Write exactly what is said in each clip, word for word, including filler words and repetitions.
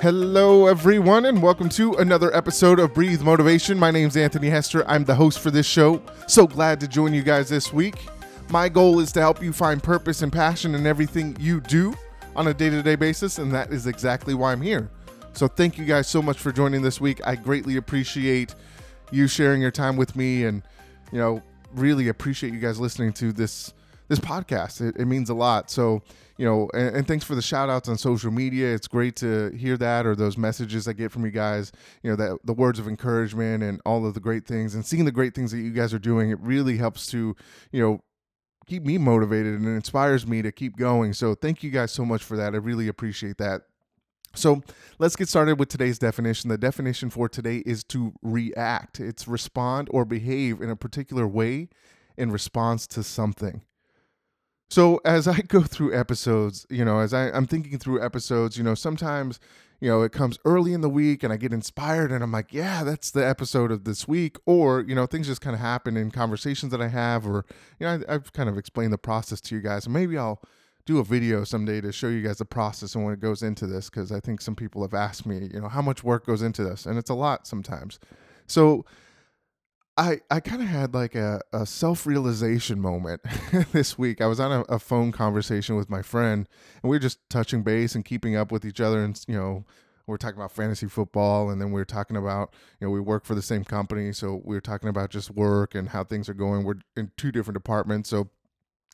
Hello, everyone, and welcome to another episode of Breathe Motivation. My name's Anthony Hester. I'm the host for this show. So glad to join you guys this week. My goal is to help you find purpose and passion in everything you do on a day-to-day basis, and that is exactly why I'm here. So thank you guys so much for joining this week. I greatly appreciate you sharing your time with me and, you know, really appreciate you guys listening to this This podcast. It, it means a lot. So, you know, and, and thanks for the shout outs on social media. It's great to hear that, or those messages I get from you guys, you know, that the words of encouragement and all of the great things, and seeing the great things that you guys are doing. It really helps to, you know, keep me motivated and inspires me to keep going. So thank you guys so much for that. I really appreciate that. So let's get started with today's definition. The definition for today is to react. It's respond or behave in a particular way in response to something. So as I go through episodes, you know, as I, I'm thinking through episodes, you know, sometimes, you know, it comes early in the week and I get inspired and I'm like, yeah, that's the episode of this week. Or, you know, things just kind of happen in conversations that I have, or, you know, I, I've kind of explained the process to you guys. Maybe I'll do a video someday to show you guys the process and when it goes into this, because I think some people have asked me, you know, how much work goes into this, and it's a lot sometimes. So I, I kind of had like a, a self-realization moment this week. I was on a, a phone conversation with my friend, and we were just touching base and keeping up with each other. And, you know, we we're talking about fantasy football, and then we were talking about, you know, we work for the same company. So we were talking about just work and how things are going. We're in two different departments. So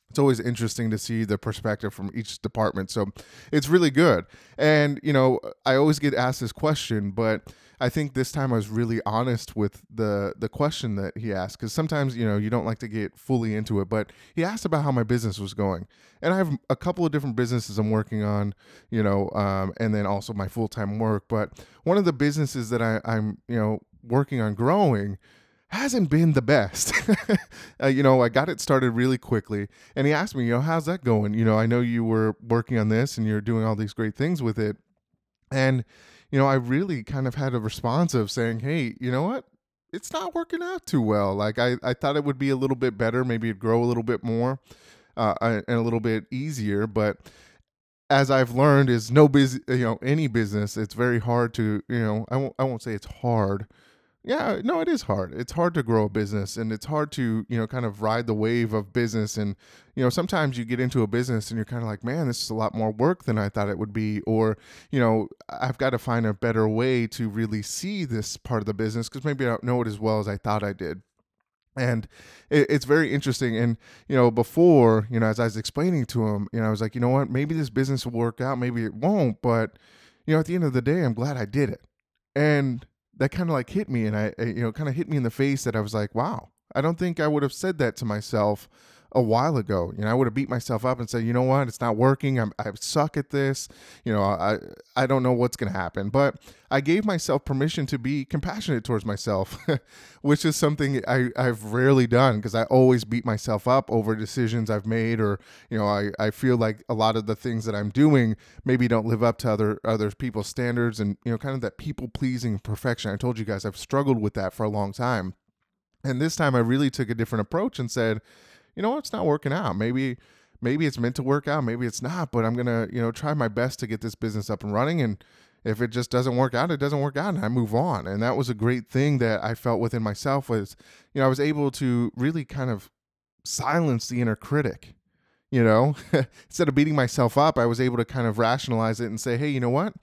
it's always interesting to see the perspective from each department. So it's really good. And, you know, I always get asked this question, but I think this time I was really honest with the the question that he asked, because sometimes, you know, you don't like to get fully into it. But he asked about how my business was going. And I have a couple of different businesses I'm working on, you know, um, and then also my full-time work. But one of the businesses that I, I'm, you know, working on growing hasn't been the best. uh, you know, I got it started really quickly. And he asked me, you know, how's that going? You know, I know you were working on this and you're doing all these great things with it. And, you know, I really kind of had a response of saying, hey, you know what? It's not working out too well. Like I, I thought it would be a little bit better. Maybe it'd grow a little bit more uh, and a little bit easier. But as I've learned is no business, you know, any business, it's very hard to, you know, I won't, I won't say it's hard. Yeah, no, it is hard. It's hard to grow a business, and it's hard to, you know, kind of ride the wave of business. And, you know, sometimes you get into a business and you're kind of like, man, this is a lot more work than I thought it would be. Or, you know, I've got to find a better way to really see this part of the business, because maybe I don't know it as well as I thought I did. And it's very interesting. And, you know, before, you know, as I was explaining to him, you know, I was like, you know what, maybe this business will work out, maybe it won't. But, you know, at the end of the day, I'm glad I did it. And that kind of like hit me, and I, you know, kind of hit me in the face, that I was like, wow, I don't think I would have said that to myself a while ago. You know, I would have beat myself up and said, you know what, it's not working. I'm, I suck at this. You know, I, I don't know what's going to happen, but I gave myself permission to be compassionate towards myself, which is something I, I've rarely done, because I always beat myself up over decisions I've made, or, you know, I, I feel like a lot of the things that I'm doing maybe don't live up to other, other people's standards, and, you know, kind of that people pleasing perfection. I told you guys, I've struggled with that for a long time. And this time I really took a different approach and said, you know, it's not working out. Maybe, maybe it's meant to work out. Maybe it's not, but I'm going to, you know, try my best to get this business up and running. And if it just doesn't work out, it doesn't work out, and I move on. And that was a great thing that I felt within myself was, you know, I was able to really kind of silence the inner critic, you know, instead of beating myself up, I was able to kind of rationalize it and say, hey, you know what?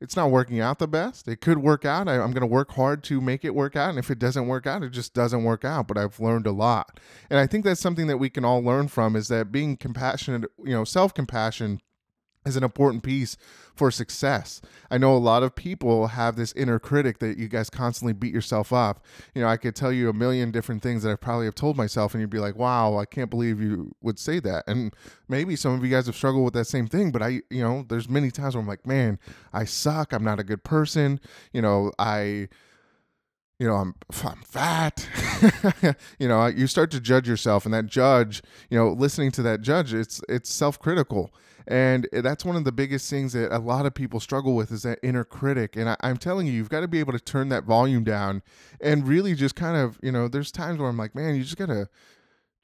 It's not working out the best. It could work out. I, I'm going to work hard to make it work out. And if it doesn't work out, it just doesn't work out. But I've learned a lot. And I think that's something that we can all learn from, is that being compassionate, you know, self-compassion is an important piece for success. I know a lot of people have this inner critic that you guys constantly beat yourself up. You know, I could tell you a million different things that I probably have told myself, and you'd be like, wow, I can't believe you would say that. And maybe some of you guys have struggled with that same thing, but I, you know, there's many times where I'm like, man, I suck. I'm not a good person. You know, I... You know, I'm I'm fat, you know, you start to judge yourself, and that judge, you know, listening to that judge, it's, it's self-critical. And that's one of the biggest things that a lot of people struggle with, is that inner critic. And I, I'm telling you, you've got to be able to turn that volume down and really just kind of, you know, there's times where I'm like, man, you just got to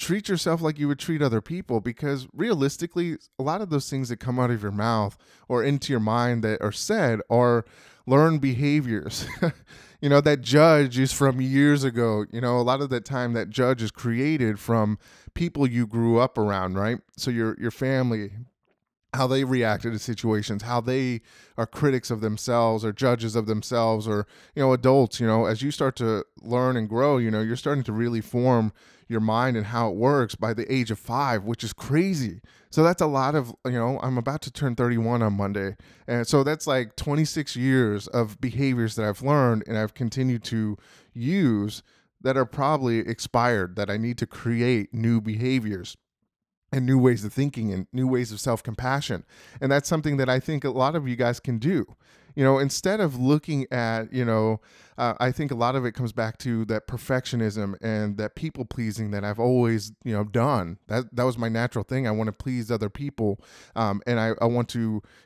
treat yourself like you would treat other people, because realistically, a lot of those things that come out of your mouth or into your mind that are said are learned behaviors. You know, that judge is from years ago. You know, a lot of the time that judge is created from people you grew up around, right? So your your family, how they reacted to situations, how they are critics of themselves or judges of themselves, or, you know, adults, you know, as you start to learn and grow, you know, you're starting to really form your mind and how it works by the age of five, which is crazy. So that's a lot of, you know, I'm about to turn thirty-one on Monday. And so that's like twenty-six years of behaviors that I've learned and I've continued to use that are probably expired, that I need to create new behaviors and new ways of thinking and new ways of self-compassion. And that's something that I think a lot of you guys can do. You know, instead of looking at, you know, uh, I think a lot of it comes back to that perfectionism and that people pleasing that I've always, you know, done. That that was my natural thing. I want to please other people. Um, and I, I want to,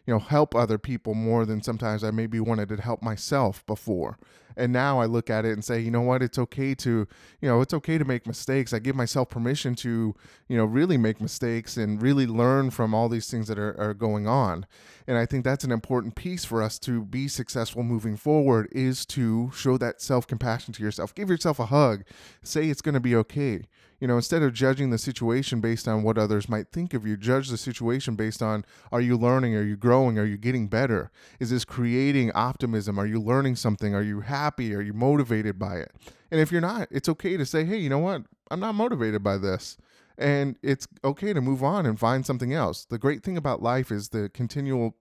you know, help other people more than sometimes I maybe wanted to help myself before. And now I look at it and say, you know what, it's okay to, you know, it's okay to make mistakes. I give myself permission to, you know, really make mistakes and really learn from all these things that are, are going on. And I think that's an important piece for us to To be successful moving forward, is to show that self-compassion to yourself. Give yourself a hug. Say it's going to be okay. You know, instead of judging the situation based on what others might think of you, judge the situation based on, are you learning? Are you growing? Are you getting better? Is this creating optimism? Are you learning something? Are you happy? Are you motivated by it? And if you're not, it's okay to say, hey, you know what? I'm not motivated by this. And it's okay to move on and find something else. The great thing about life is the continual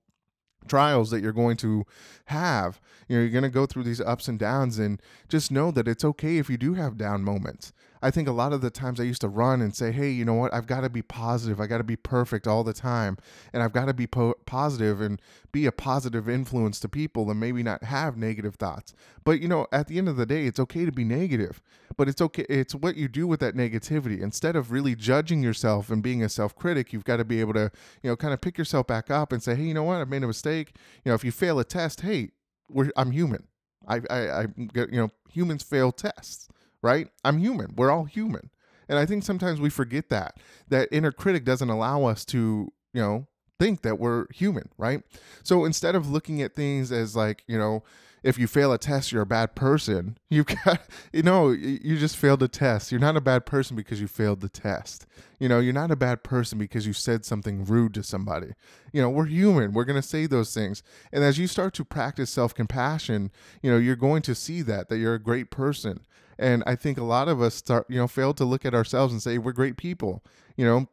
trials that you're going to have. You know, you're going to go through these ups and downs, and just know that it's okay if you do have down moments. I think a lot of the times I used to run and say, hey, you know what? I've got to be positive. I got to be perfect all the time. And I've got to be po- positive and be a positive influence to people, and maybe not have negative thoughts. But, you know, at the end of the day, it's okay to be negative, but it's okay. It's what you do with that negativity. Instead of really judging yourself and being a self-critic, you've got to be able to, you know, kind of pick yourself back up and say, hey, you know what? I've made a mistake. You know, if you fail a test, hey, we're, I'm human. I, I, I, you know, humans fail tests. Right? I'm human. We're all human. And I think sometimes we forget that. That inner critic doesn't allow us to, you know, think that we're human, right? So instead of looking at things as like, you know, if you fail a test, you're a bad person. You've got, you know, you just failed a test. You're not a bad person because you failed the test. You know, you're not a bad person because you said something rude to somebody. You know, we're human. We're going to say those things. And as you start to practice self-compassion, you know, you're going to see that, that you're a great person. And I think a lot of us start, you know, fail to look at ourselves and say, we're great people. You know,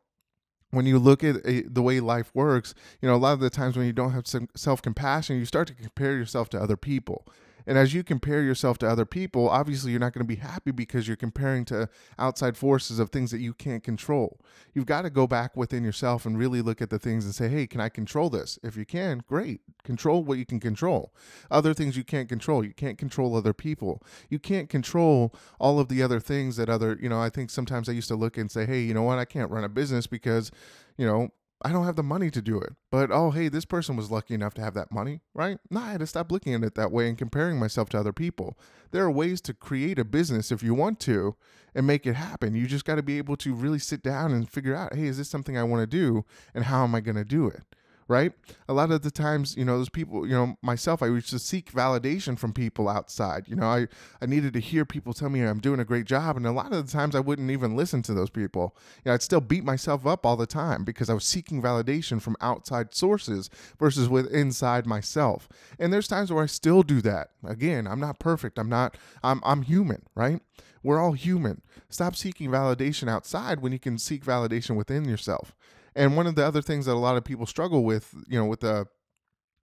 when you look at the way life works, you know, a lot of the times when you don't have some self-compassion, you start to compare yourself to other people. And as you compare yourself to other people, obviously you're not going to be happy because you're comparing to outside forces of things that you can't control. You've got to go back within yourself and really look at the things and say, hey, can I control this? If you can, great. Control what you can control. Other things you can't control. You can't control other people. You can't control all of the other things that other, you know, I think sometimes I used to look and say, hey, you know what? I can't run a business because, you know, I don't have the money to do it, but oh, hey, this person was lucky enough to have that money, right? No, I had to stop looking at it that way and comparing myself to other people. There are ways to create a business if you want to and make it happen. You just got to be able to really sit down and figure out, hey, is this something I want to do, and how am I going to do it? Right? A lot of the times, you know, those people, you know, myself, I used to seek validation from people outside. You know, I, I needed to hear people tell me I'm doing a great job. And a lot of the times I wouldn't even listen to those people. You know, I'd still beat myself up all the time because I was seeking validation from outside sources versus with inside myself. And there's times where I still do that. Again, I'm not perfect. I'm not, I'm, I'm human, right? We're all human. Stop seeking validation outside when you can seek validation within yourself. And one of the other things that a lot of people struggle with, you know, with the,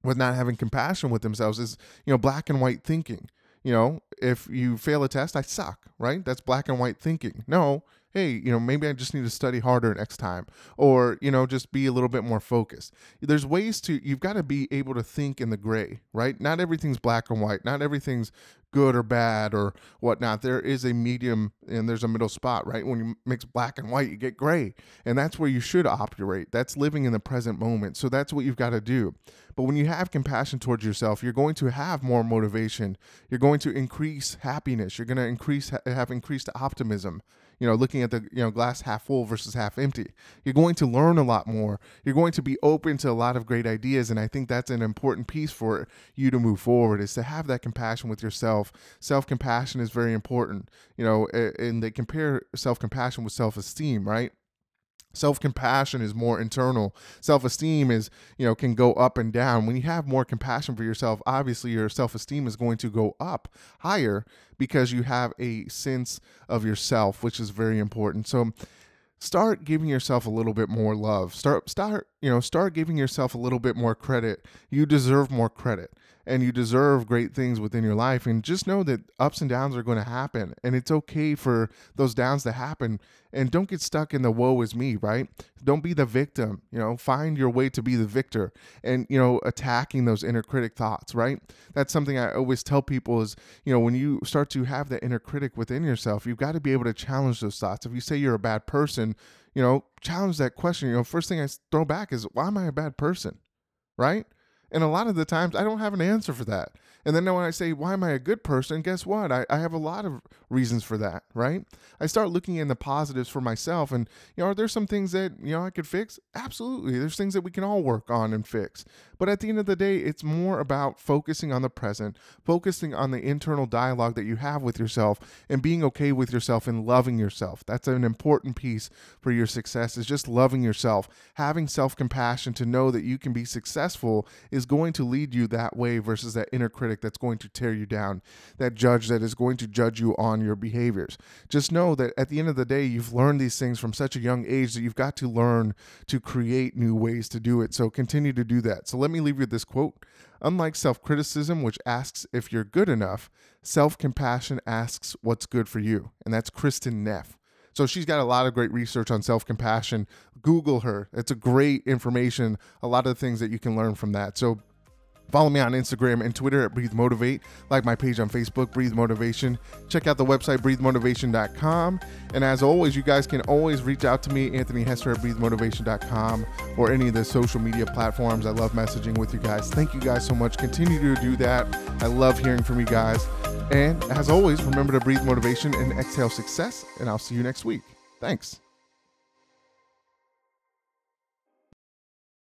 with not having compassion with themselves is, you know, black and white thinking. You know, if you fail a test, I suck, right? That's black and white thinking. No, hey, you know, maybe I just need to study harder next time, or, you know, just be a little bit more focused. There's ways to, you've got to be able to think in the gray, right? Not everything's black and white. Not everything's good or bad or whatnot. There is a medium and there's a middle spot, right? When you mix black and white, you get gray. And that's where you should operate. That's living in the present moment. So that's what you've got to do. But when you have compassion towards yourself, you're going to have more motivation. You're going to increase happiness. You're going to increase have increased optimism. you know, looking at the, you know, glass half full versus half empty. You're going to learn a lot more. You're going to be open to a lot of great ideas. And I think that's an important piece for you to move forward, is to have that compassion with yourself. Self-compassion is very important, you know, and they compare self-compassion with self-esteem, right? Self-compassion is more internal. Self-esteem is, you know, can go up and down. When you have more compassion for yourself, obviously your self-esteem is going to go up higher because you have a sense of yourself, which is very important. So start giving yourself a little bit more love. Start, start, you know, start giving yourself a little bit more credit. You deserve more credit, and you deserve great things within your life. And just know that ups and downs are going to happen, and it's okay for those downs to happen. And don't get stuck in the woe is me, right? Don't be the victim, you know, find your way to be the victor, and, you know, attacking those inner critic thoughts, right? That's something I always tell people is, you know, when you start to have that inner critic within yourself, you've got to be able to challenge those thoughts. If you say you're a bad person, you know, challenge that question. You know, first thing I throw back is, why am I a bad person, right? And a lot of the times I don't have an answer for that. And then when I say, why am I a good person? Guess what? I, I have a lot of reasons for that, right? I start looking in the positives for myself, and, you know, are there some things that, you know, I could fix? Absolutely. There's things that we can all work on and fix. But at the end of the day, it's more about focusing on the present, focusing on the internal dialogue that you have with yourself, and being okay with yourself and loving yourself. That's an important piece for your success, is just loving yourself. Having self-compassion to know that you can be successful is going to lead you that way versus that inner critic that's going to tear you down, that judge that is going to judge you on your behaviors. Just know that at the end of the day, you've learned these things from such a young age that you've got to learn to create new ways to do it. So continue to do that. So let me leave you with this quote. Unlike self-criticism, which asks if you're good enough, self-compassion asks what's good for you. And that's Kristin Neff. So she's got a lot of great research on self-compassion. Google her. It's a great information. A lot of the things that you can learn from that. So follow me on Instagram and Twitter at Breathe Motivate. Like my page on Facebook, Breathe Motivation. Check out the website, breathe motivation dot com. And as always, you guys can always reach out to me, Anthony Hester at breathe motivation dot com, or any of the social media platforms. I love messaging with you guys. Thank you guys so much. Continue to do that. I love hearing from you guys. And as always, remember to breathe motivation and exhale success. And I'll see you next week. Thanks.